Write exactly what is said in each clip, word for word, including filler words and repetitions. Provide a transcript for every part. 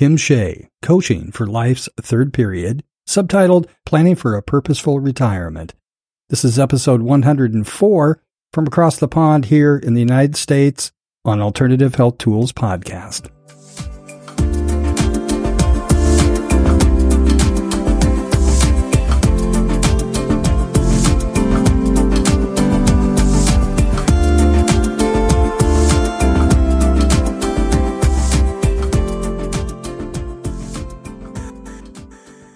Kim Shay, Coaching for Life's Third Period, subtitled Planning for a Purposeful Retirement. This is episode one hundred four from Across the Pond here in the United States on Alternative Health Tools Podcast.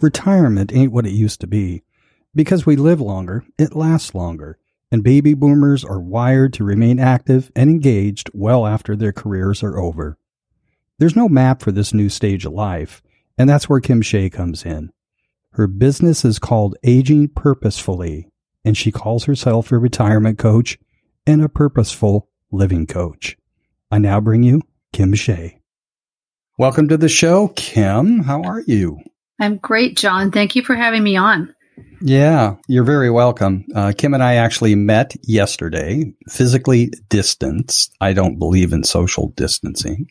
Retirement ain't what it used to be. Because we live longer, it lasts longer, and baby boomers are wired to remain active and engaged well after their careers are over. There's no map for this new stage of life, and that's where Kim Shay comes in. Her business is called Aging Purposefully, and she calls herself a retirement coach and a purposeful living coach. I now bring you Kim Shay. Welcome to the show, Kim. How are you? I'm great, John. Thank you for having me on. Yeah, you're very welcome. Uh, Kim and I actually met yesterday, physically distanced. I don't believe in social distancing.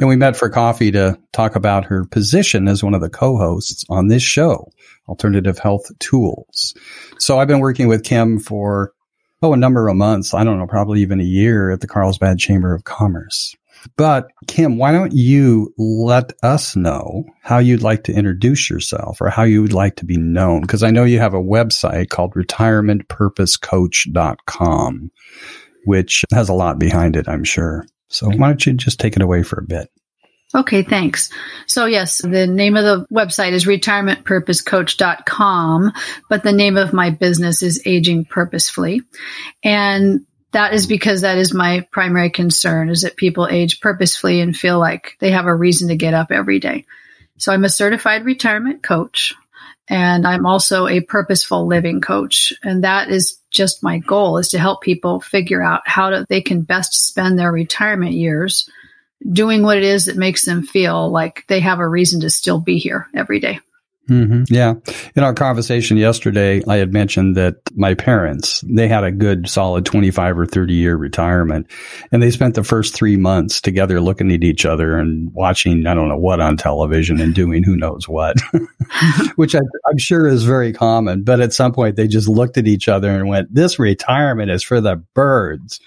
And we met for coffee to talk about her position as one of the co-hosts on this show, Alternative Health Tools. So I've been working with Kim for, oh, a number of months. I don't know, probably even a year at the Carlsbad Chamber of Commerce. But, Kim, why don't you let us know how you'd like to introduce yourself or how you would like to be known? Because I know you have a website called retirement purpose coach dot com, which has a lot behind it, I'm sure. So why don't you just take it away for a bit? Okay, thanks. So, yes, the name of the website is retirement purpose coach dot com, but the name of my business is Aging Purposefully. And that is because that is my primary concern, is that people age purposefully and feel like they have a reason to get up every day. So I'm a certified retirement coach, and I'm also a purposeful living coach. And that is just my goal, is to help people figure out how to, they can best spend their retirement years doing what it is that makes them feel like they have a reason to still be here every day. Mm-hmm. Yeah. In our conversation yesterday, I had mentioned that my parents, they had a good solid twenty-five or thirty year retirement, and they spent the first three months together looking at each other and watching, I don't know what on television and doing who knows what, which I, I'm sure is very common. But at some point, they just looked at each other and went, this retirement is for the birds.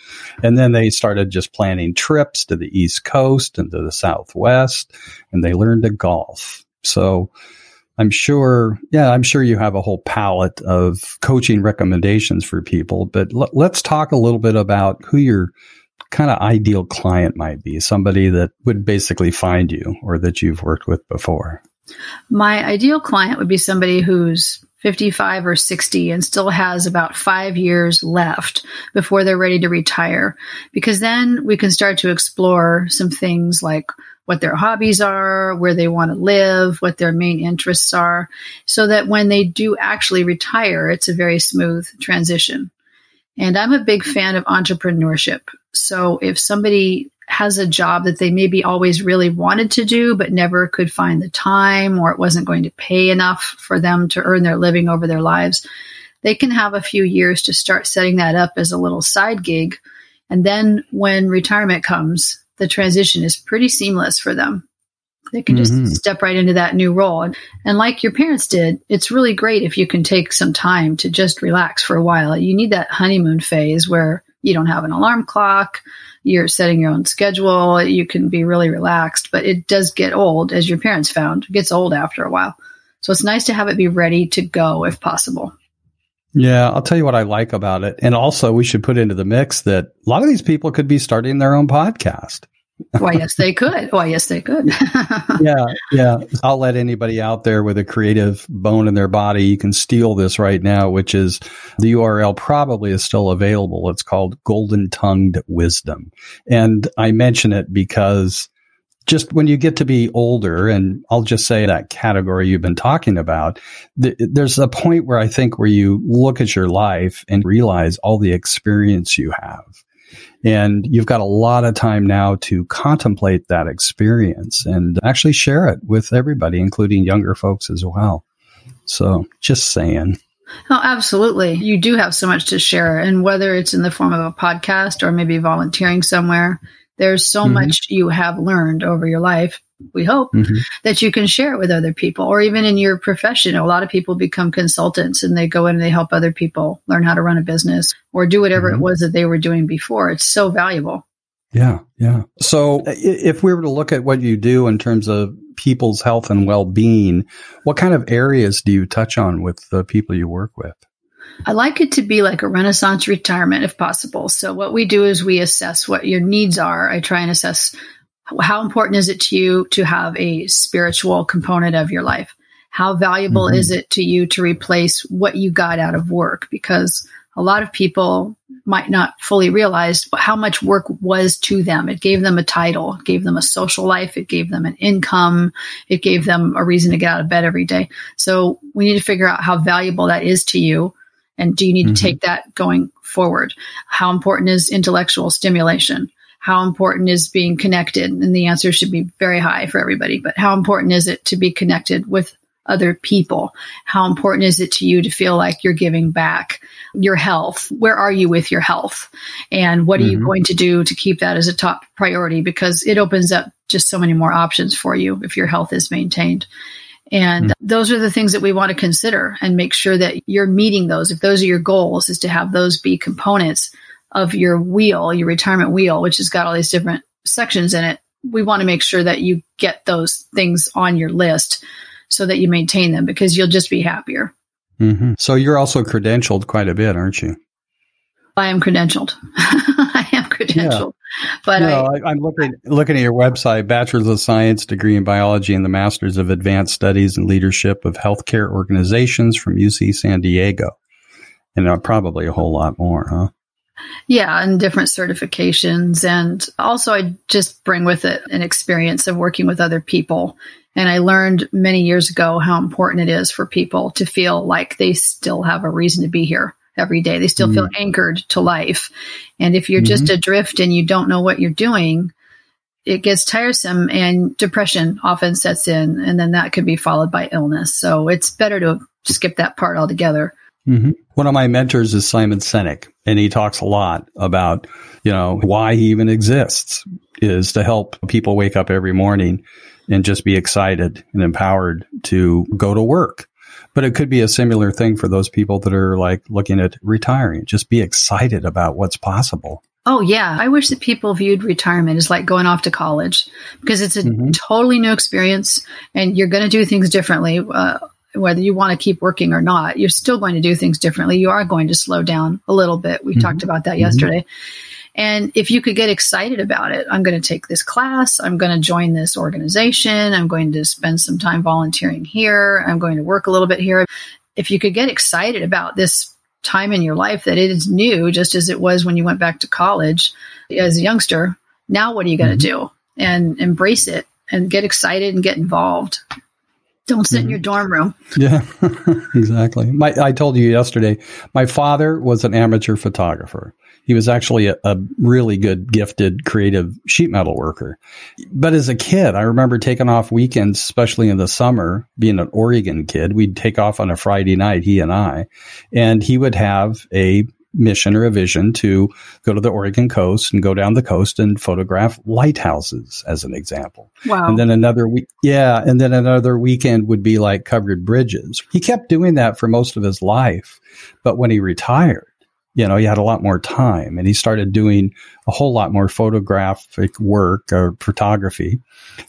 And then they started just planning trips to the East Coast and to the Southwest, and they learned to golf. So I'm sure, yeah, I'm sure you have a whole palette of coaching recommendations for people, but l- let's talk a little bit about who your kind of ideal client might be, somebody that would basically find you or that you've worked with before. My ideal client would be somebody who's fifty-five or sixty and still has about five years left before they're ready to retire, because then we can start to explore some things like what their hobbies are, where they want to live, what their main interests are, so that when they do actually retire, it's a very smooth transition. And I'm a big fan of entrepreneurship. So if somebody has a job that they maybe always really wanted to do, but never could find the time, or it wasn't going to pay enough for them to earn their living over their lives, they can have a few years to start setting that up as a little side gig. And then when retirement comes, the transition is pretty seamless for them. They can just mm-hmm. step right into that new role. And, and like your parents did, it's really great if you can take some time to just relax for a while. You need that honeymoon phase where you don't have an alarm clock, you're setting your own schedule, you can be really relaxed, but it does get old, as your parents found. It gets old after a while. So it's nice to have it be ready to go if possible. Yeah, I'll tell you what I like about it. And also, we should put into the mix that a lot of these people could be starting their own podcast. Why, yes, they could. Why, yes, they could. yeah, yeah. I'll let anybody out there with a creative bone in their body, you can steal this right now, which is, the U R L probably is still available. It's called Golden-Tongued Wisdom. And I mention it because just when you get to be older, and I'll just say that category you've been talking about, th- there's a point where I think where you look at your life and realize all the experience you have. And you've got a lot of time now to contemplate that experience and actually share it with everybody, including younger folks as well. So just saying. Oh, absolutely. You do have so much to share. And whether it's in the form of a podcast or maybe volunteering somewhere, there's so mm-hmm. much you have learned over your life we hope, mm-hmm. that you can share it with other people, or even in your profession. A lot of people become consultants and they go in and they help other people learn how to run a business or do whatever mm-hmm. it was that they were doing before. It's so valuable. Yeah. Yeah. So if we were to look at what you do in terms of people's health and well-being, what kind of areas do you touch on with the people you work with? I like it to be like a Renaissance retirement if possible. So what we do is we assess what your needs are. I try and assess how important is it to you to have a spiritual component of your life? How valuable mm-hmm. is it to you to replace what you got out of work? Because a lot of people might not fully realize how much work was to them. It gave them a title, it gave them a social life, it gave them an income, it gave them a reason to get out of bed every day. So we need to figure out how valuable that is to you. And do you need mm-hmm. to take that going forward? How important is intellectual stimulation? How important is being connected? And the answer should be very high for everybody. But how important is it to be connected with other people? How important is it to you to feel like you're giving back? Your health? Where are you with your health? And what are mm-hmm. you going to do to keep that as a top priority? Because it opens up just so many more options for you if your health is maintained. And those are the things that we want to consider and make sure that you're meeting those. If those are your goals, is to have those be components of your wheel, your retirement wheel, which has got all these different sections in it. We want to make sure that you get those things on your list so that you maintain them, because you'll just be happier. Mm-hmm. So you're also credentialed quite a bit, aren't you? I am credentialed. I am credentialed. Yeah. But no, I, I, I'm looking looking at your website, Bachelor's of Science degree in biology and the Master's of Advanced Studies in Leadership of Healthcare Organizations from U C San Diego. And uh, probably a whole lot more, huh? Yeah, and different certifications. And also I just bring with it an experience of working with other people. And I learned many years ago how important it is for people to feel like they still have a reason to be here every day. They still mm-hmm. feel anchored to life. And if you're mm-hmm. just adrift and you don't know what you're doing, it gets tiresome and depression often sets in. And then that could be followed by illness. So it's better to skip that part altogether. Mm-hmm. One of my mentors is Simon Sinek, and he talks a lot about, you know, why he even exists is to help people wake up every morning and just be excited and empowered to go to work. But it could be a similar thing for those people that are like looking at retiring. Just be excited about what's possible. Oh, yeah. I wish that people viewed retirement as like going off to college, because it's a mm-hmm. totally new experience and you're going to do things differently. Uh, whether you want to keep working or not, you're still going to do things differently. You are going to slow down a little bit. We mm-hmm. talked about that mm-hmm. yesterday. And if you could get excited about it, I'm going to take this class, I'm going to join this organization, I'm going to spend some time volunteering here, I'm going to work a little bit here. If you could get excited about this time in your life that it is new, just as it was when you went back to college as a youngster, now what are you going mm-hmm. to do? And embrace it and get excited and get involved. Don't sit mm-hmm. in your dorm room. Yeah, exactly. My, I told you yesterday, my father was an amateur photographer. He was actually a, a really good, gifted, creative sheet metal worker. But as a kid, I remember taking off weekends, especially in the summer, being an Oregon kid. We'd take off on a Friday night, he and I, and he would have a mission or a vision to go to the Oregon coast and go down the coast and photograph lighthouses as an example. Wow. And then another week. Yeah. And then another weekend would be like covered bridges. He kept doing that for most of his life. But when he retired, you know, he had a lot more time and he started doing a whole lot more photographic work or photography.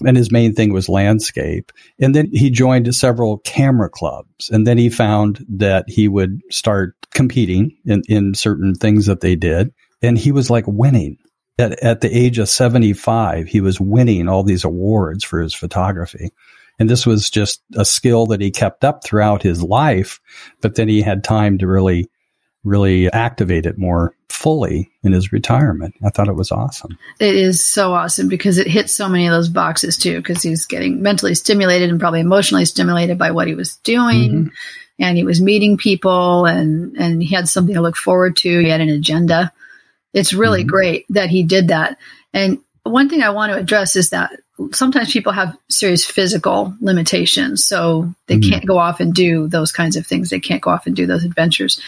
And his main thing was landscape. And then he joined several camera clubs. And then he found that he would start competing in, in certain things that they did. And he was like winning. At, at the age of seventy-five, he was winning all these awards for his photography. And this was just a skill that he kept up throughout his life. But then he had time to really really activate it more fully in his retirement. I thought it was awesome. It is so awesome because it hits so many of those boxes too, because he's getting mentally stimulated and probably emotionally stimulated by what he was doing. Mm-hmm. And he was meeting people and, and he had something to look forward to. He had an agenda. It's really mm-hmm. great that he did that. And one thing I want to address is that sometimes people have serious physical limitations. So they mm-hmm. can't go off and do those kinds of things. They can't go off and do those adventures.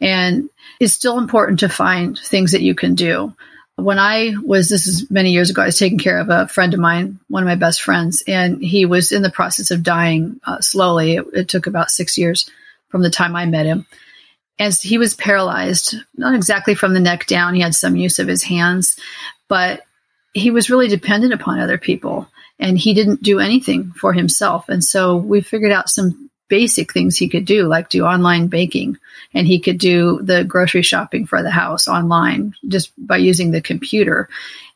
And it's still important to find things that you can do. when I was, this is many years ago, I was taking care of a friend of mine, one of my best friends, and he was in the process of dying uh, slowly. It, it took about six years from the time I met him. And he was paralyzed, not exactly from the neck down. He had some use of his hands, but he was really dependent upon other people and he didn't do anything for himself. And so we figured out some basic things he could do, like do online baking, and he could do the grocery shopping for the house online just by using the computer.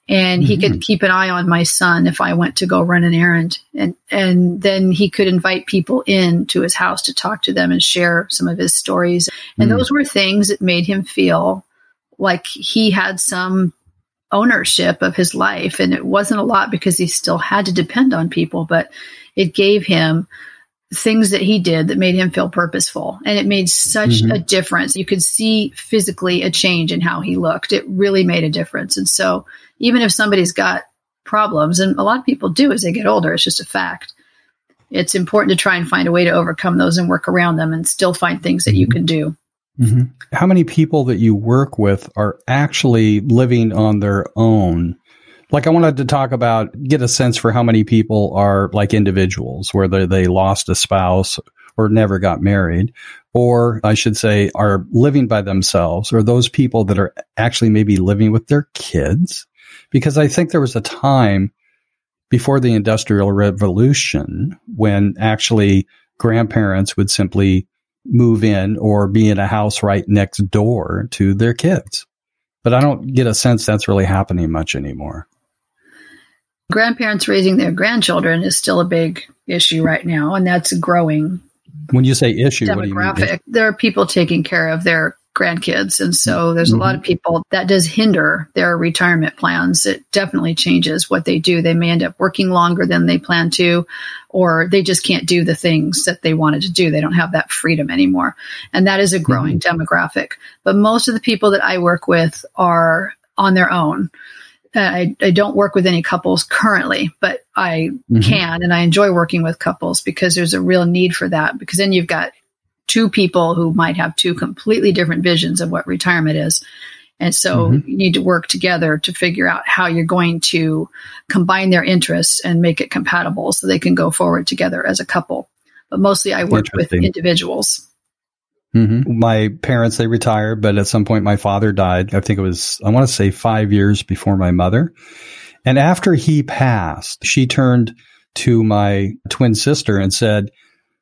And mm-hmm. he could keep an eye on my son if I went to go run an errand. And, and then he could invite people in to his house to talk to them and share some of his stories. And mm-hmm. those were things that made him feel like he had some ownership of his life. And it wasn't a lot because he still had to depend on people, but it gave him things that he did that made him feel purposeful. And it made such mm-hmm. a difference. You could see physically a change in how he looked. It really made a difference. And so even if somebody's got problems, and a lot of people do as they get older, it's just a fact, it's important to try and find a way to overcome those and work around them and still find things that you can do. Mm-hmm. How many people that you work with are actually living on their own? Like I wanted to talk about, get a sense for how many people are like individuals, whether they lost a spouse or never got married, or I should say are living by themselves, or those people that are actually maybe living with their kids. Because I think there was a time before the Industrial Revolution when actually grandparents would simply move in or be in a house right next door to their kids. But I don't get a sense that's really happening much anymore. Grandparents raising their grandchildren is still a big issue right now, and that's growing. When you say issue, demographic. What do you mean? There are people taking care of their grandkids, and so there's mm-hmm. a lot of people that does hinder their retirement plans. It definitely changes what they do. They may end up working longer than they plan to, or they just can't do the things that they wanted to do. They don't have that freedom anymore, and that is a growing mm-hmm. demographic. But most of the people that I work with are on their own. I, I don't work with any couples currently, but I mm-hmm. can, and I enjoy working with couples because there's a real need for that, because then you've got two people who might have two completely different visions of what retirement is. And so mm-hmm. you need to work together to figure out how you're going to combine their interests and make it compatible so they can go forward together as a couple. But mostly I work with individuals. Mm-hmm. My parents, they retired, but at some point my father died. I think it was, I want to say five years before my mother. And after he passed, she turned to my twin sister and said,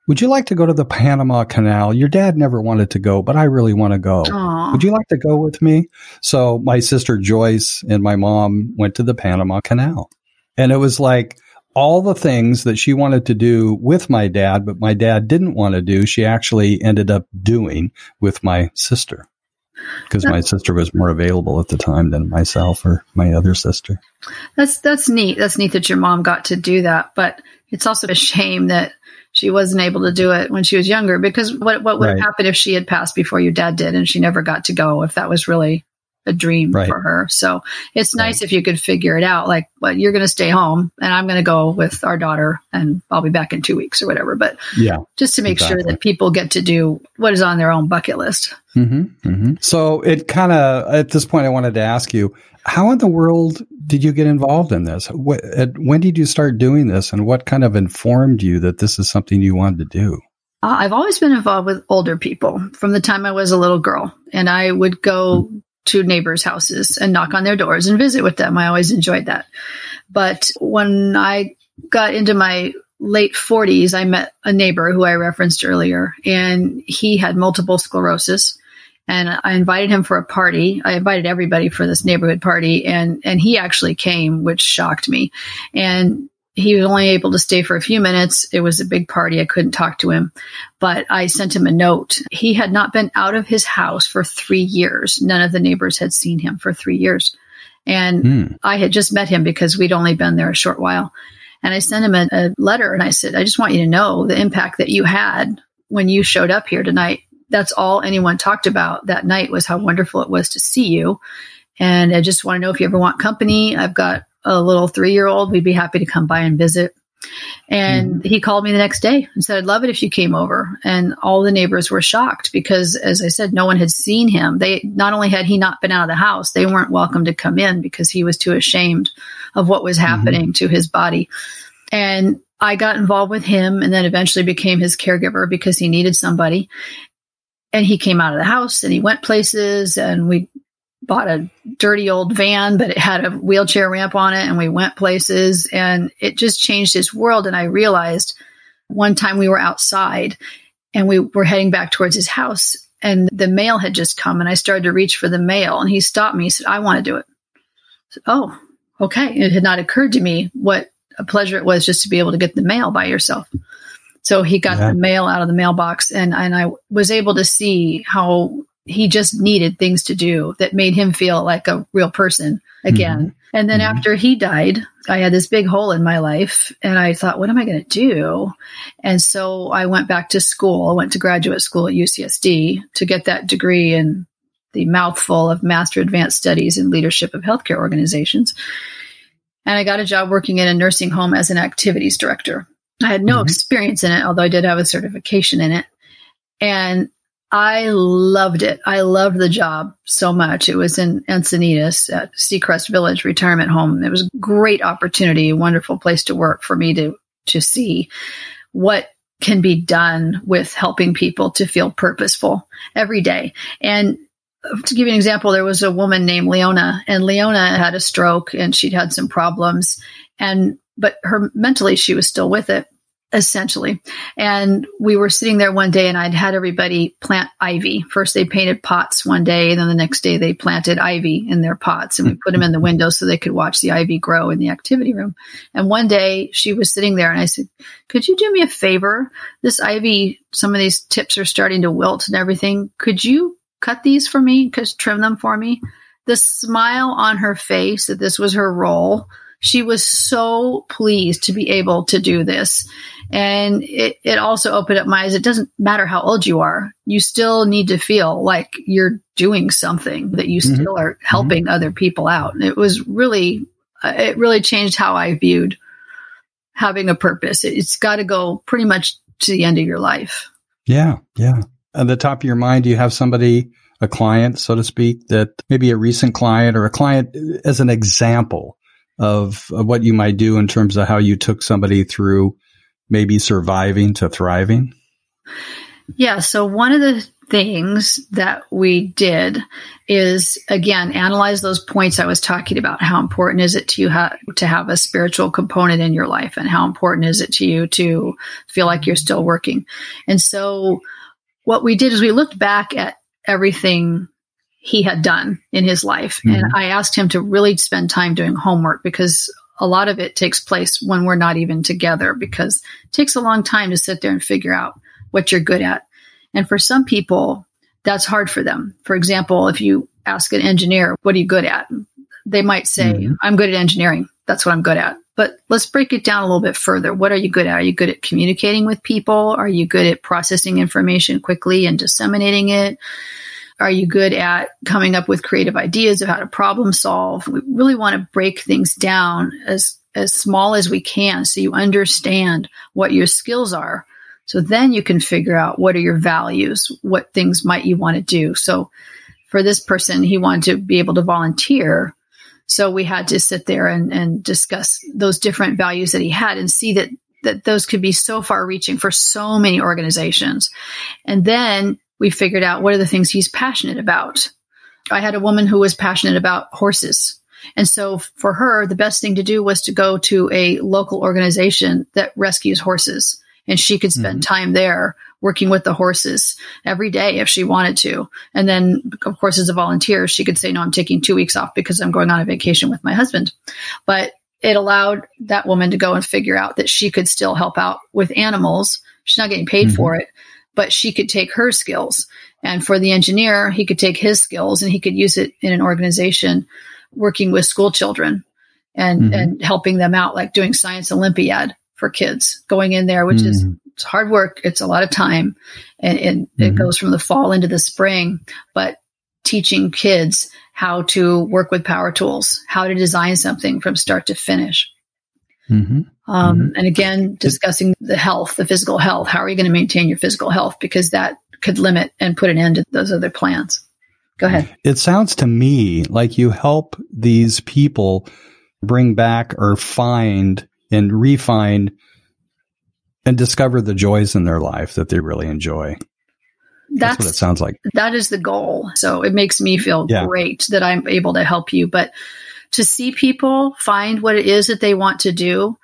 "Would you like to go to the Panama Canal? Your dad never wanted to go, but I really want to go. Aww. Would you like to go with me?" So my sister Joyce and my mom went to the Panama Canal. And it was like all the things that she wanted to do with my dad, but my dad didn't want to do, she actually ended up doing with my sister. Because my sister was more available at the time than myself or my other sister. That's that's neat. That's neat that your mom got to do that. But it's also a shame that she wasn't able to do it when she was younger, because what what would right. have happened if she had passed before your dad did and she never got to go, if that was really a dream right. for her. So it's nice right. if you could figure it out, like, well, you're going to stay home and I'm going to go with our daughter and I'll be back in two weeks or whatever. But yeah, just to make exactly. sure that people get to do what is on their own bucket list. Mm-hmm, mm-hmm. So it kind of, at this point, I wanted to ask you, how in the world did you get involved in this? What, at, when did you start doing this, and what kind of informed you that this is something you wanted to do? Uh, I've always been involved with older people from the time I was a little girl, and I would go mm-hmm. to neighbors' houses and knock on their doors and visit with them. I always enjoyed that. But when I got into my late forties, I met a neighbor who I referenced earlier, and he had multiple sclerosis. And I invited him for a party. I invited everybody for this neighborhood party, and, and he actually came, which shocked me. And he was only able to stay for a few minutes. It was a big party. I couldn't talk to him, but I sent him a note. He had not been out of his house for three years. None of the neighbors had seen him for three years. And mm. I had just met him because we'd only been there a short while. And I sent him a, a letter, and I said, "I just want you to know the impact that you had when you showed up here tonight. That's all anyone talked about that night was how wonderful it was to see you. And I just want to know if you ever want company. I've got a little three-year-old, we'd be happy to come by and visit." And mm-hmm. he called me the next day and said, I'd love it if you came over. And all the neighbors were shocked because, as I said, no one had seen him. They not only had he not been out of the house, they weren't welcome to come in because he was too ashamed of what was happening mm-hmm. to his body. And I got involved with him and then eventually became his caregiver because he needed somebody. And he came out of the house and he went places, and we bought a dirty old van, but it had a wheelchair ramp on it, and we went places, and it just changed his world. And I realized one time we were outside and we were heading back towards his house, and the mail had just come, and I started to reach for the mail, and he stopped me. He said, I want to do it. I said, oh, okay. It had not occurred to me what a pleasure it was just to be able to get the mail by yourself. So he got yeah. the mail out of the mailbox, and, and I was able to see how he just needed things to do that made him feel like a real person again. Mm-hmm. And then mm-hmm. after he died, I had this big hole in my life, and I thought, what am I going to do? And so I went back to school. I went to graduate school at U C S D to get that degree in the mouthful of Master Advanced Studies in Leadership of Healthcare Organizations. And I got a job working in a nursing home as an activities director. I had no mm-hmm. experience in it, although I did have a certification in it. And I loved it. I loved the job so much. It was in Encinitas at Seacrest Village Retirement Home. It was a great opportunity, a wonderful place to work for me to, to see what can be done with helping people to feel purposeful every day. And to give you an example, there was a woman named Leona, and Leona had a stroke, and she'd had some problems, and but her mentally, she was still with it, essentially. And we were sitting there one day, and I'd had everybody plant ivy. First, they painted pots one day, and then the next day they planted ivy in their pots, and we put them in the window so they could watch the ivy grow in the activity room. And one day she was sitting there, and I said, could you do me a favor? This ivy, some of these tips are starting to wilt and everything. Could you cut these for me? Could trim them for me? The smile on her face that this was her role. She was so pleased to be able to do this. And it, it also opened up my eyes. It doesn't matter how old you are. You still need to feel like you're doing something, that you mm-hmm. still are helping mm-hmm. other people out. And it was really, it really changed how I viewed having a purpose. It, it's got to go pretty much to the end of your life. Yeah. Yeah. At the top of your mind, do you have somebody, a client, so to speak, that maybe a recent client or a client as an example Of, of what you might do in terms of how you took somebody through maybe surviving to thriving? Yeah. So one of the things that we did is, again, analyze those points I was talking about. How important is it to you ha- to have a spiritual component in your life? And how important is it to you to feel like you're still working? And so what we did is we looked back at everything he had done in his life. Mm-hmm. And I asked him to really spend time doing homework, because a lot of it takes place when we're not even together, because it takes a long time to sit there and figure out what you're good at. And for some people, that's hard for them. For example, if you ask an engineer, what are you good at? They might say, mm-hmm. I'm good at engineering. That's what I'm good at. But let's break it down a little bit further. What are you good at? Are you good at communicating with people? Are you good at processing information quickly and disseminating it? Are you good at coming up with creative ideas of how to problem solve? We really want to break things down as, as small as we can, so you understand what your skills are. So then you can figure out what are your values, what things might you want to do. So for this person, he wanted to be able to volunteer. So we had to sit there and, and discuss those different values that he had, and see that, that those could be so far reaching for so many organizations. And then we figured out what are the things he's passionate about. I had a woman who was passionate about horses. And so for her, the best thing to do was to go to a local organization that rescues horses. And she could spend mm-hmm. time there working with the horses every day if she wanted to. And then, of course, as a volunteer, she could say, no, I'm taking two weeks off because I'm going on a vacation with my husband. But it allowed that woman to go and figure out that she could still help out with animals. She's not getting paid mm-hmm. for it, but she could take her skills. And for the engineer, he could take his skills and he could use it in an organization working with school children and, mm-hmm. and helping them out, like doing Science Olympiad for kids, going in there, which mm-hmm. is it's hard work. It's a lot of time, and, and mm-hmm. it goes from the fall into the spring, but teaching kids how to work with power tools, how to design something from start to finish. Mm-hmm. Um, mm-hmm. And again, discussing the health, the physical health. How are you going to maintain your physical health? Because that could limit and put an end to those other plans. Go ahead. It sounds to me like you help these people bring back or find and refine and discover the joys in their life that they really enjoy. That's, That's what it sounds like. That is the goal. So it makes me feel yeah. great that I'm able to help you. But to see people find what it is that they want to do,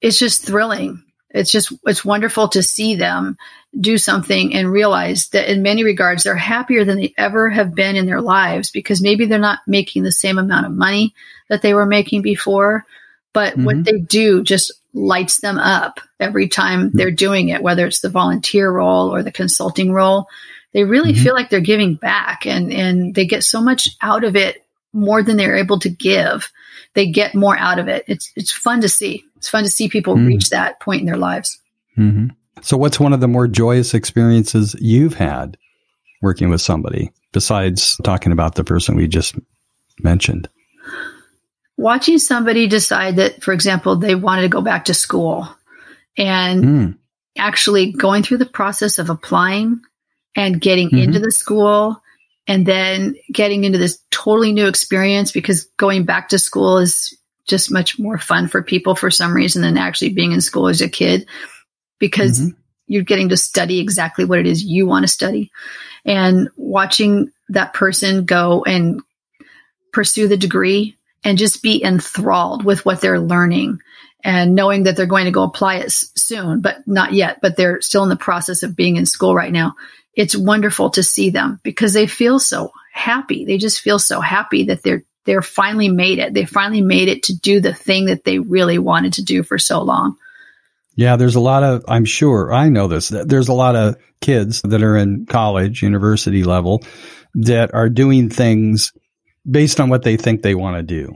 it's just thrilling. It's just, it's wonderful to see them do something and realize that in many regards, they're happier than they ever have been in their lives, because maybe they're not making the same amount of money that they were making before, but mm-hmm. what they do just lights them up every time they're doing it, whether it's the volunteer role or the consulting role. They really mm-hmm. feel like they're giving back, and, and they get so much out of it, more than they're able to give. They get more out of it. It's it's fun to see. It's fun to see people mm. reach that point in their lives. Mm-hmm. So what's one of the more joyous experiences you've had working with somebody, besides talking about the person we just mentioned? Watching somebody decide that, for example, they wanted to go back to school, and mm. actually going through the process of applying and getting mm-hmm. into the school, and then getting into this totally new experience, because going back to school is just much more fun for people for some reason than actually being in school as a kid, because mm-hmm. you're getting to study exactly what it is you want to study. And watching that person go and pursue the degree and just be enthralled with what they're learning, and knowing that they're going to go apply it soon, but not yet, but they're still in the process of being in school right now. It's wonderful to see them, because they feel so happy. They just feel so happy that they're they're finally made it. They finally made it to do the thing that they really wanted to do for so long. Yeah, there's a lot of, I'm sure, I know this, there's a lot of kids that are in college, university level, that are doing things based on what they think they want to do.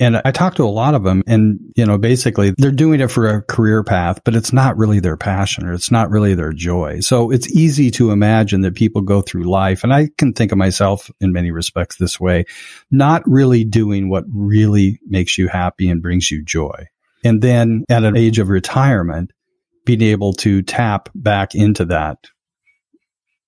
And I talk to a lot of them, and, you know, basically they're doing it for a career path, but it's not really their passion, or it's not really their joy. So it's easy to imagine that people go through life, and I can think of myself in many respects this way, not really doing what really makes you happy and brings you joy. And then at an age of retirement, being able to tap back into that.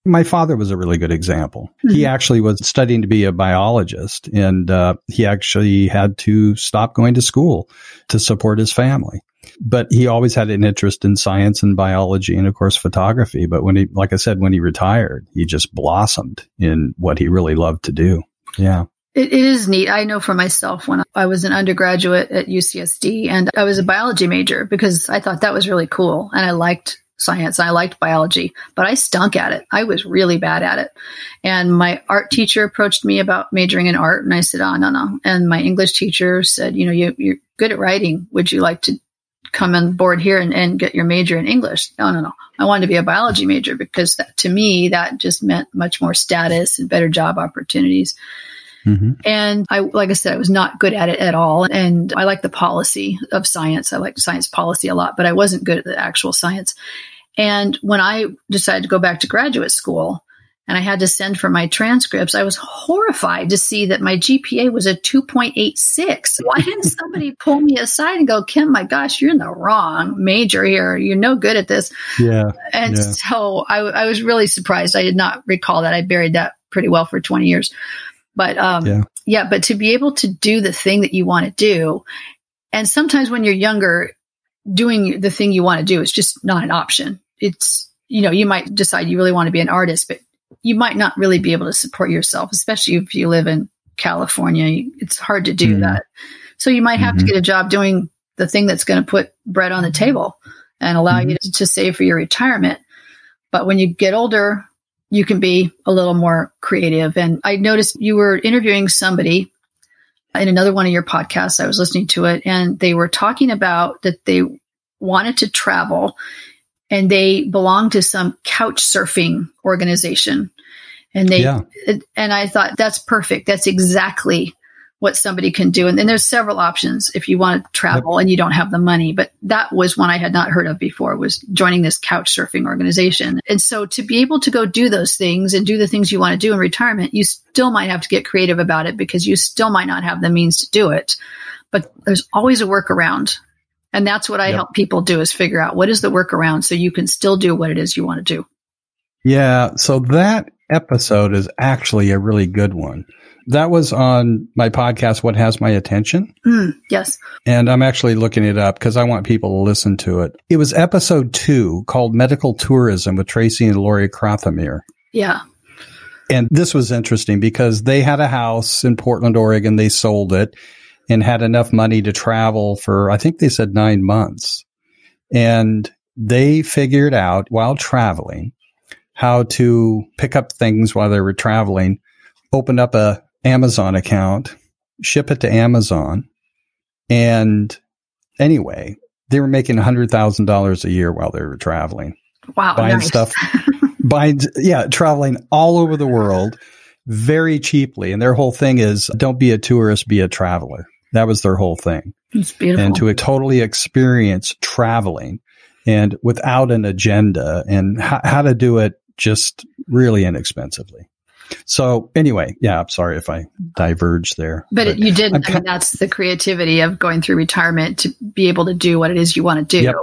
My father was a really good example. Mm-hmm. He actually was studying to be a biologist, and uh, he actually had to stop going to school to support his family. But he always had an interest in science and biology, and of course, photography. But when he, like I said, when he retired, he just blossomed in what he really loved to do. Yeah. It, it is neat. I know for myself, when I was an undergraduate at U C S D, and I was a biology major because I thought that was really cool, and I liked science. I liked biology, but I stunk at it. I was really bad at it. And my art teacher approached me about majoring in art, and I said, oh, no, no. And my English teacher said, you know, you, you're good at writing. Would you like to come on board here and, and get your major in English? No, no, no. I wanted to be a biology major, because that, to me, that just meant much more status and better job opportunities. Mm-hmm. And I, like I said, I was not good at it at all. And I like the policy of science. I like science policy a lot, but I wasn't good at the actual science. And when I decided to go back to graduate school, and I had to send for my transcripts, I was horrified to see that my G P A was a two point eight six. Why didn't somebody pull me aside and go, Kim, my gosh, you're in the wrong major here. You're no good at this. Yeah. And yeah. so I, I was really surprised. I did not recall that. I buried that pretty well for twenty years. But um, yeah. yeah, but to be able to do the thing that you want to do, and sometimes when you're younger, doing the thing you want to do is just not an option. It's, you know, you might decide you really want to be an artist, but you might not really be able to support yourself, especially if you live in California. It's hard to do mm-hmm. that. So you might have mm-hmm. to get a job doing the thing that's going to put bread on the table and allow mm-hmm. you to save for your retirement. But when you get older, you can be a little more creative. And I noticed you were interviewing somebody in another one of your podcasts. I was listening to it, and they were talking about that they wanted to travel, and they belonged to some couch surfing organization. And they, yeah. and I thought, that's perfect. That's exactly what somebody can do. And then there's several options if you want to travel yep. and you don't have the money. But that was one I had not heard of before, was joining this couch surfing organization. And so to be able to go do those things and do the things you want to do in retirement, you still might have to get creative about it, because you still might not have the means to do it. But there's always a workaround. And that's what I yep. help people do, is figure out what is the workaround so you can still do what it is you want to do. Yeah. So that episode is actually a really good one. That was on my podcast, What Has My Attention? Mm, yes. And I'm actually looking it up because I want people to listen to it. It was episode two, called Medical Tourism, with Tracy and Lori Krafemer. Yeah. And this was interesting because they had a house in Portland, Oregon. They sold it and had enough money to travel for, I think they said nine months. And they figured out while traveling how to pick up things while they were traveling, opened up a Amazon account, ship it to Amazon. And anyway, they were making one hundred thousand dollars a year while they were traveling. Wow. Buying nice. stuff. buying, yeah, traveling all over the world very cheaply. And their whole thing is, don't be a tourist, be a traveler. That was their whole thing. It's beautiful. And to totally experience traveling and without an agenda, and h- how to do it just really inexpensively. So anyway, yeah, I'm sorry if I diverged there. But, but you didn't. I mean, that's the creativity of going through retirement, to be able to do what it is you want to do. Yep,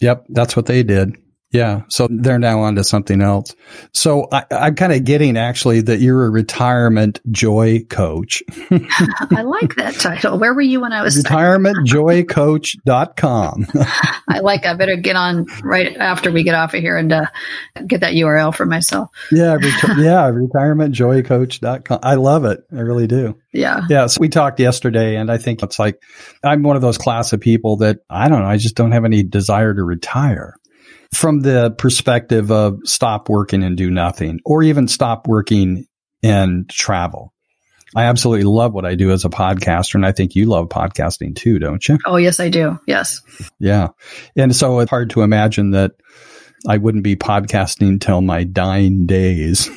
yep. That's what they did. Yeah. So they're now on to something else. So I, I'm kind of getting actually that you're a retirement joy coach. I like that title. Where were you when I was? retirement joy coach dot com. I like it. I better get on right after we get off of here and uh, get that U R L for myself. Yeah. Reti- yeah. retirement joy coach dot com. I love it. I really do. Yeah. Yeah. So we talked yesterday, and I think it's like, I'm one of those class of people that I don't know. I just don't have any desire to retire. From the perspective of stop working and do nothing, or even stop working and travel. I absolutely love what I do as a podcaster, and I think you love podcasting too, don't you? Oh, yes, I do. Yes. Yeah. And so it's hard to imagine that I wouldn't be podcasting till my dying days.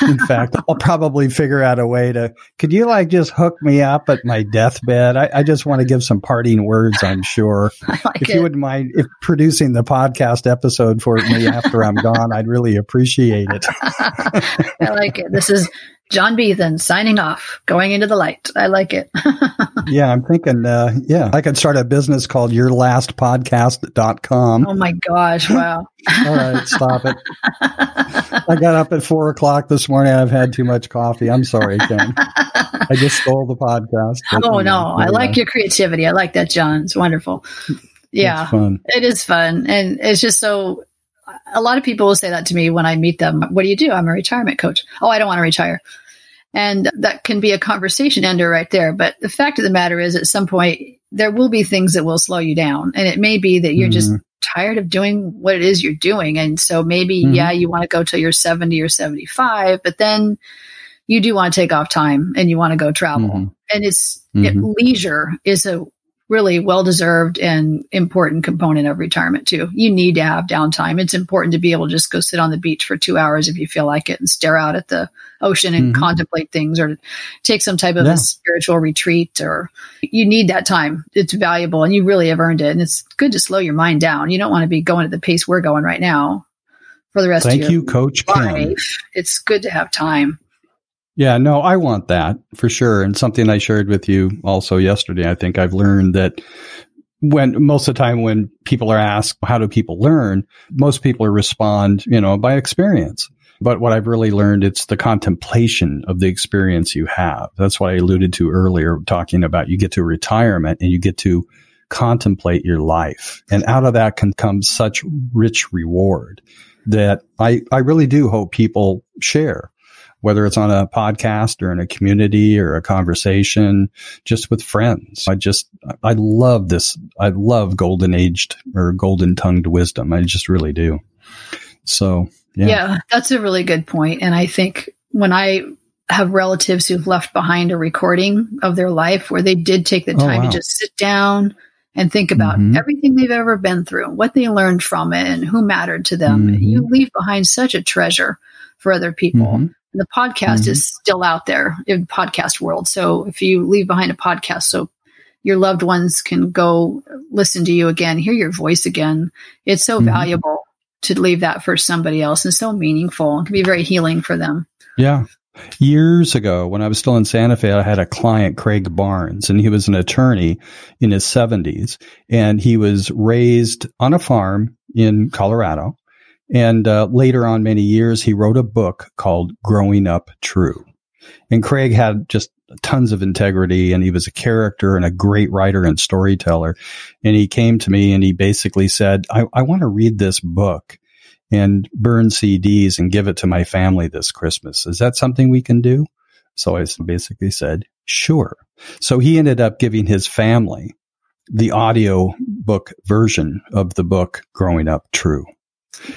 In fact, I'll probably figure out a way to, could you like just hook me up at my deathbed? I, I just want to give some parting words, I'm sure. I like if it. You wouldn't mind if producing the podcast episode for me after I'm gone, I'd really appreciate it. I like it. This is John Beethan signing off, going into the light. I like it. Yeah, I'm thinking, uh, yeah, I could start a business called your last podcast dot com. Oh my gosh, wow. All right, stop it. I got up at four o'clock this morning. I've had too much coffee. I'm sorry, Kim. I just stole the podcast. But, oh, you know, no. Yeah. I like your creativity. I like that, John. It's wonderful. Yeah, fun. It is fun. And it's just so... A lot of people will say that to me when I meet them. What do you do? I'm a retirement coach. Oh, I don't want to retire. And that can be a conversation ender right there. But the fact of the matter is, at some point, there will be things that will slow you down. And it may be that you're mm-hmm. just tired of doing what it is you're doing. And so maybe, mm-hmm. yeah, you want to go till you're seventy or seventy-five, but then you do want to take off time and you want to go travel. Mm-hmm. And it's mm-hmm. it, leisure is a really well-deserved and important component of retirement too. You need to have downtime. It's important to be able to just go sit on the beach for two hours if you feel like it, and stare out at the ocean and mm-hmm. contemplate things, or take some type of yeah. a spiritual retreat. Or you need that time. It's valuable, and you really have earned it. And it's good to slow your mind down. You don't want to be going at the pace we're going right now for the rest Thank of your you, Coach life. Kim. It's good to have time. Yeah, no, I want that for sure. And something I shared with you also yesterday, I think I've learned that when most of the time when people are asked, how do people learn? Most people respond, you know, by experience. But what I've really learned, it's the contemplation of the experience you have. That's what I alluded to earlier, talking about you get to retirement and you get to contemplate your life. And out of that can come such rich reward that I, I really do hope people share. Whether it's on a podcast or in a community or a conversation, just with friends. I just, I love this. I love golden aged or golden-tongued wisdom. I just really do. So, yeah. Yeah, that's a really good point. And I think when I have relatives who've left behind a recording of their life where they did take the time oh, wow. to just sit down and think about mm-hmm. everything they've ever been through, what they learned from it, and who mattered to them, mm-hmm. you leave behind such a treasure for other people. Mm-hmm. The podcast mm-hmm. is still out there in the podcast world. So if you leave behind a podcast, so your loved ones can go listen to you again, hear your voice again. It's so mm-hmm. valuable to leave that for somebody else, and so meaningful. It can be very healing for them. Yeah. Years ago, when I was still in Santa Fe, I had a client, Craig Barnes, and he was an attorney in his seventies, and he was raised on a farm in Colorado. And uh, later on, many years, he wrote a book called Growing Up True. And Craig had just tons of integrity, and he was a character and a great writer and storyteller. And he came to me and he basically said, I, I want to read this book and burn C Ds and give it to my family this Christmas. Is that something we can do? So I basically said, sure. So he ended up giving his family the audio book version of the book Growing Up True.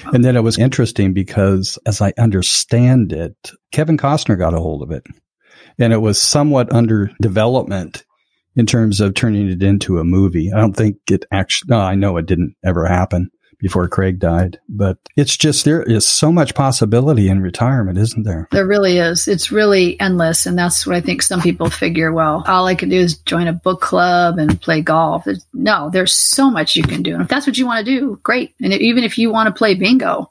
And then it was interesting because, as I understand it, Kevin Costner got a hold of it. And it was somewhat under development in terms of turning it into a movie. I don't think it actually, no, I know it didn't ever happen before Craig died. But it's just, there is so much possibility in retirement, isn't there? There really is. It's really endless. And that's what I think some people figure, well, all I can do is join a book club and play golf. There's, no, there's so much you can do. And if that's what you want to do, great. And even if you want to play bingo,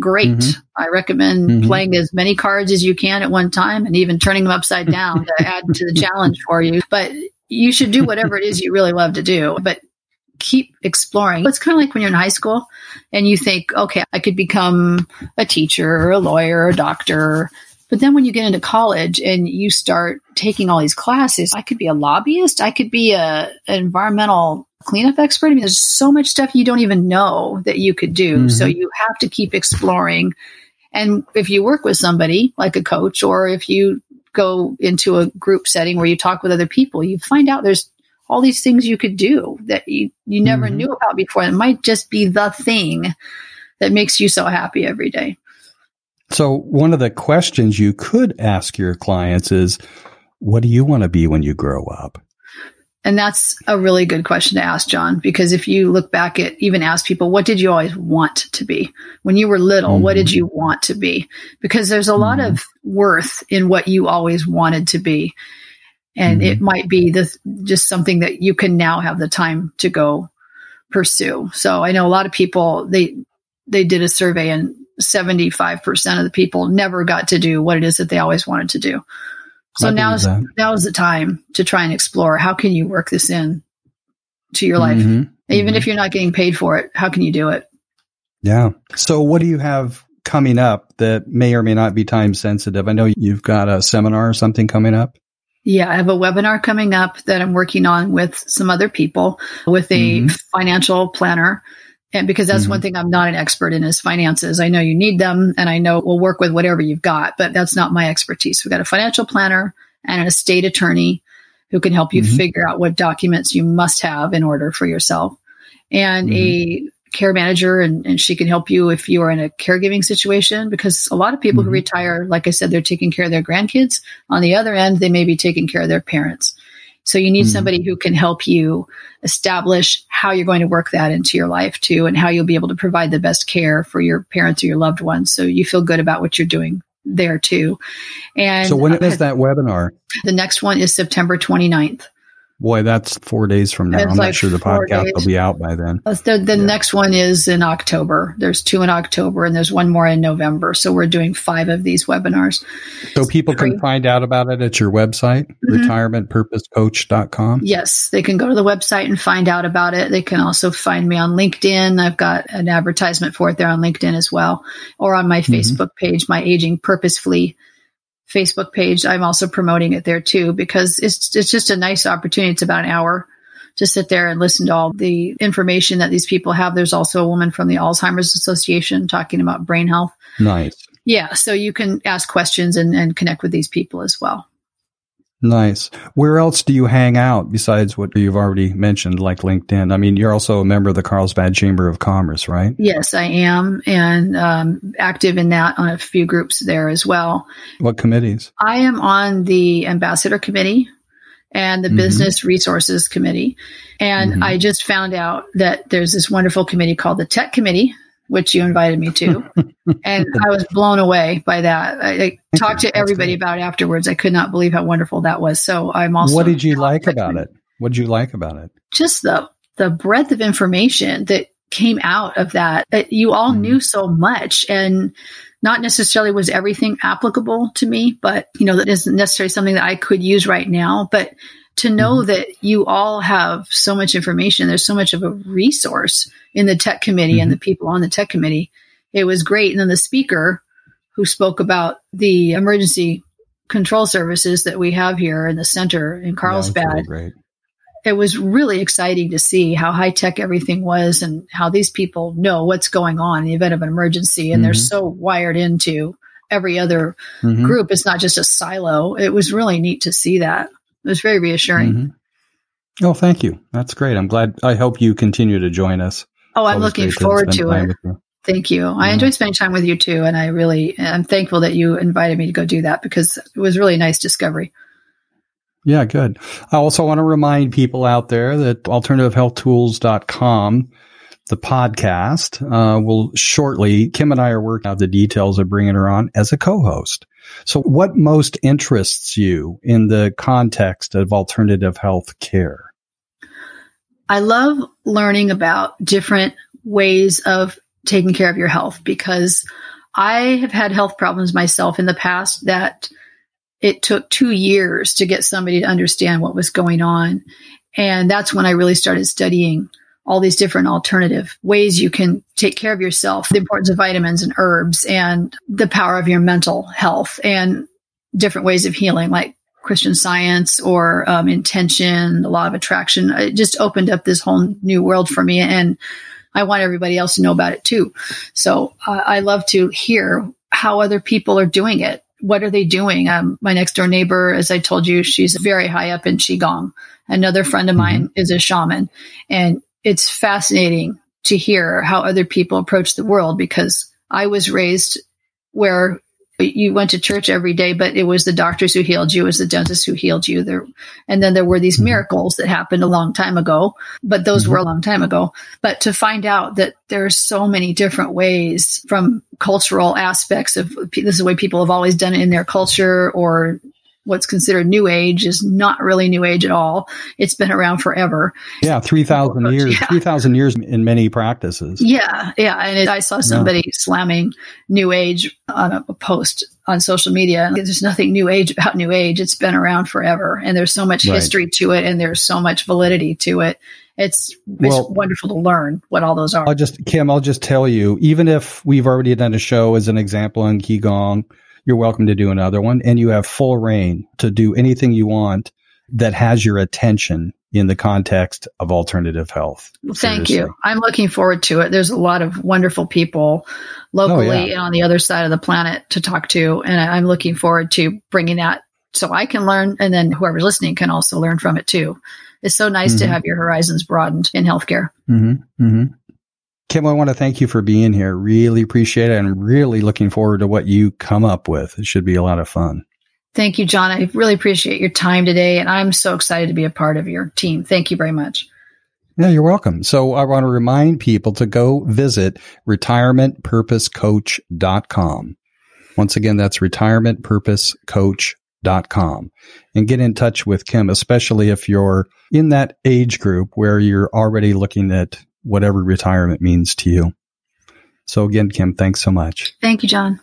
great. Mm-hmm. I recommend mm-hmm. playing as many cards as you can at one time and even turning them upside down to add to the challenge for you. But you should do whatever it is you really love to do. But keep exploring. It's kind of like when you're in high school and you think, okay, I could become a teacher or a lawyer or a doctor. But then when you get into college and you start taking all these classes, I could be a lobbyist. I could be a, an environmental cleanup expert. I mean, there's so much stuff you don't even know that you could do. Mm-hmm. So you have to keep exploring. And if you work with somebody like a coach, or if you go into a group setting where you talk with other people, you find out there's all these things you could do that you, you never mm-hmm. knew about before. It might just be the thing that makes you so happy every day. So one of the questions you could ask your clients is, what do you want to be when you grow up? And that's a really good question to ask, John, because if you look back at even ask people, what did you always want to be? When you were little, mm-hmm. what did you want to be? Because there's a mm-hmm. lot of worth in what you always wanted to be. And mm-hmm. it might be this, just something that you can now have the time to go pursue. So I know a lot of people, they they did a survey and seventy-five percent of the people never got to do what it is that they always wanted to do. So now's, now's the time to try and explore, how can you work this in to your life? Mm-hmm. Even mm-hmm. if you're not getting paid for it, how can you do it? Yeah. So what do you have coming up that may or may not be time sensitive? I know you've got a seminar or something coming up. Yeah, I have a webinar coming up that I'm working on with some other people, with a mm-hmm. financial planner. And because that's mm-hmm. one thing I'm not an expert in is finances. I know you need them, and I know we'll work with whatever you've got, but that's not my expertise. We've got a financial planner and an estate attorney who can help you mm-hmm. figure out what documents you must have in order for yourself, and mm-hmm. a care manager, and, and she can help you if you are in a caregiving situation, because a lot of people mm-hmm. who retire, like I said, they're taking care of their grandkids. On the other end, they may be taking care of their parents. So you need mm-hmm. somebody who can help you establish how you're going to work that into your life too, and how you'll be able to provide the best care for your parents or your loved ones, so you feel good about what you're doing there too. And so when is that webinar? The next one is September twenty-ninth. Boy, that's four days from now. I'm like not sure the podcast days. will be out by then. The, the yeah. next one is in October. There's two in October, and there's one more in November. So we're doing five of these webinars. So people can find out about it at your website, mm-hmm. retirement purpose coach dot com. Yes, they can go to the website and find out about it. They can also find me on LinkedIn. I've got an advertisement for it there on LinkedIn as well, or on my mm-hmm. Facebook page, my Aging Purposefully Facebook page. I'm also promoting it there too, because it's it's just a nice opportunity. It's about an hour to sit there and listen to all the information that these people have. There's also a woman from the Alzheimer's Association talking about brain health. Nice. Yeah. So you can ask questions and, and connect with these people as well. Nice. Where else do you hang out besides what you've already mentioned, like LinkedIn? I mean, you're also a member of the Carlsbad Chamber of Commerce, right? Yes, I am, and um, active in that on a few groups there as well. What committees? I am on the Ambassador Committee and the mm-hmm. Business Resources Committee. And mm-hmm. I just found out that there's this wonderful committee called the Tech Committee, which you invited me to. And I was blown away by that. I, I talked to everybody great. about it afterwards. I could not believe how wonderful that was. So I'm also... What did you like about it? What did you like about it? Just the the breadth of information that came out of that. You all mm-hmm. knew so much, and not necessarily was everything applicable to me, but you know, that isn't necessarily something that I could use right now. But to know mm-hmm. that you all have so much information, there's so much of a resource in the tech committee mm-hmm. and the people on the tech committee, it was great. And then the speaker who spoke about the emergency control services that we have here in the center in Carlsbad, yeah, really it was really exciting to see how high tech everything was and how these people know what's going on in the event of an emergency. And mm-hmm. they're so wired into every other mm-hmm. group. It's not just a silo. It was really neat to see that. It was very reassuring. Mm-hmm. Oh, thank you. That's great. I'm glad. I hope you continue to join us. Oh, I'm looking forward to it. Thank you. I enjoyed spending time with you too. And I really am thankful that you invited me to go do that, because it was really a nice discovery. Yeah, good. I also want to remind people out there that alternative health tools dot com, the podcast, uh, will shortly, Kim and I are working out the details of bringing her on as a co-host. So what most interests you in the context of alternative health care? I love learning about different ways of taking care of your health, because I have had health problems myself in the past that it took two years to get somebody to understand what was going on. And that's when I really started studying all these different alternative ways you can take care of yourself, the importance of vitamins and herbs and the power of your mental health and different ways of healing, like Christian Science or um, intention, the law of attraction. It just opened up this whole new world for me. And I want everybody else to know about it too. So uh, I love to hear how other people are doing it. What are they doing? Um, my next door neighbor, as I told you, she's very high up in Qigong. Another friend of mine is a shaman. And it's fascinating to hear how other people approach the world, because I was raised where you went to church every day, but it was the doctors who healed you, it was the dentist who healed you. There, and then there were these miracles that happened a long time ago, but those mm-hmm. were a long time ago. But to find out that there are so many different ways, from cultural aspects of this is the way people have always done it in their culture, or what's considered new age is not really new age at all. It's been around forever. Yeah, three thousand years, yeah. three thousand years in many practices. Yeah, yeah. And it, I saw somebody yeah. slamming new age on a, a post on social media. And there's nothing new age about new age. It's been around forever. And there's so much right. history to it, and there's so much validity to it. It's, it's well, wonderful to learn what all those are. I'll just, Kim, I'll just tell you, even if we've already done a show as an example on Qigong, you're welcome to do another one, and you have full reign to do anything you want that has your attention in the context of alternative health. Well, thank Seriously. you. I'm looking forward to it. There's a lot of wonderful people locally oh, yeah. and on the other side of the planet to talk to, and I'm looking forward to bringing that so I can learn, and then whoever's listening can also learn from it too. It's so nice mm-hmm. to have your horizons broadened in healthcare. Mm-hmm. Mm-hmm. Kim, I want to thank you for being here. Really appreciate it, and really looking forward to what you come up with. It should be a lot of fun. Thank you, John. I really appreciate your time today, and I'm so excited to be a part of your team. Thank you very much. Yeah, you're welcome. So I want to remind people to go visit retirement purpose coach dot com. Once again, that's retirement purpose coach dot com, and get in touch with Kim, especially if you're in that age group where you're already looking at whatever retirement means to you. So again, Kim, thanks so much. Thank you, John.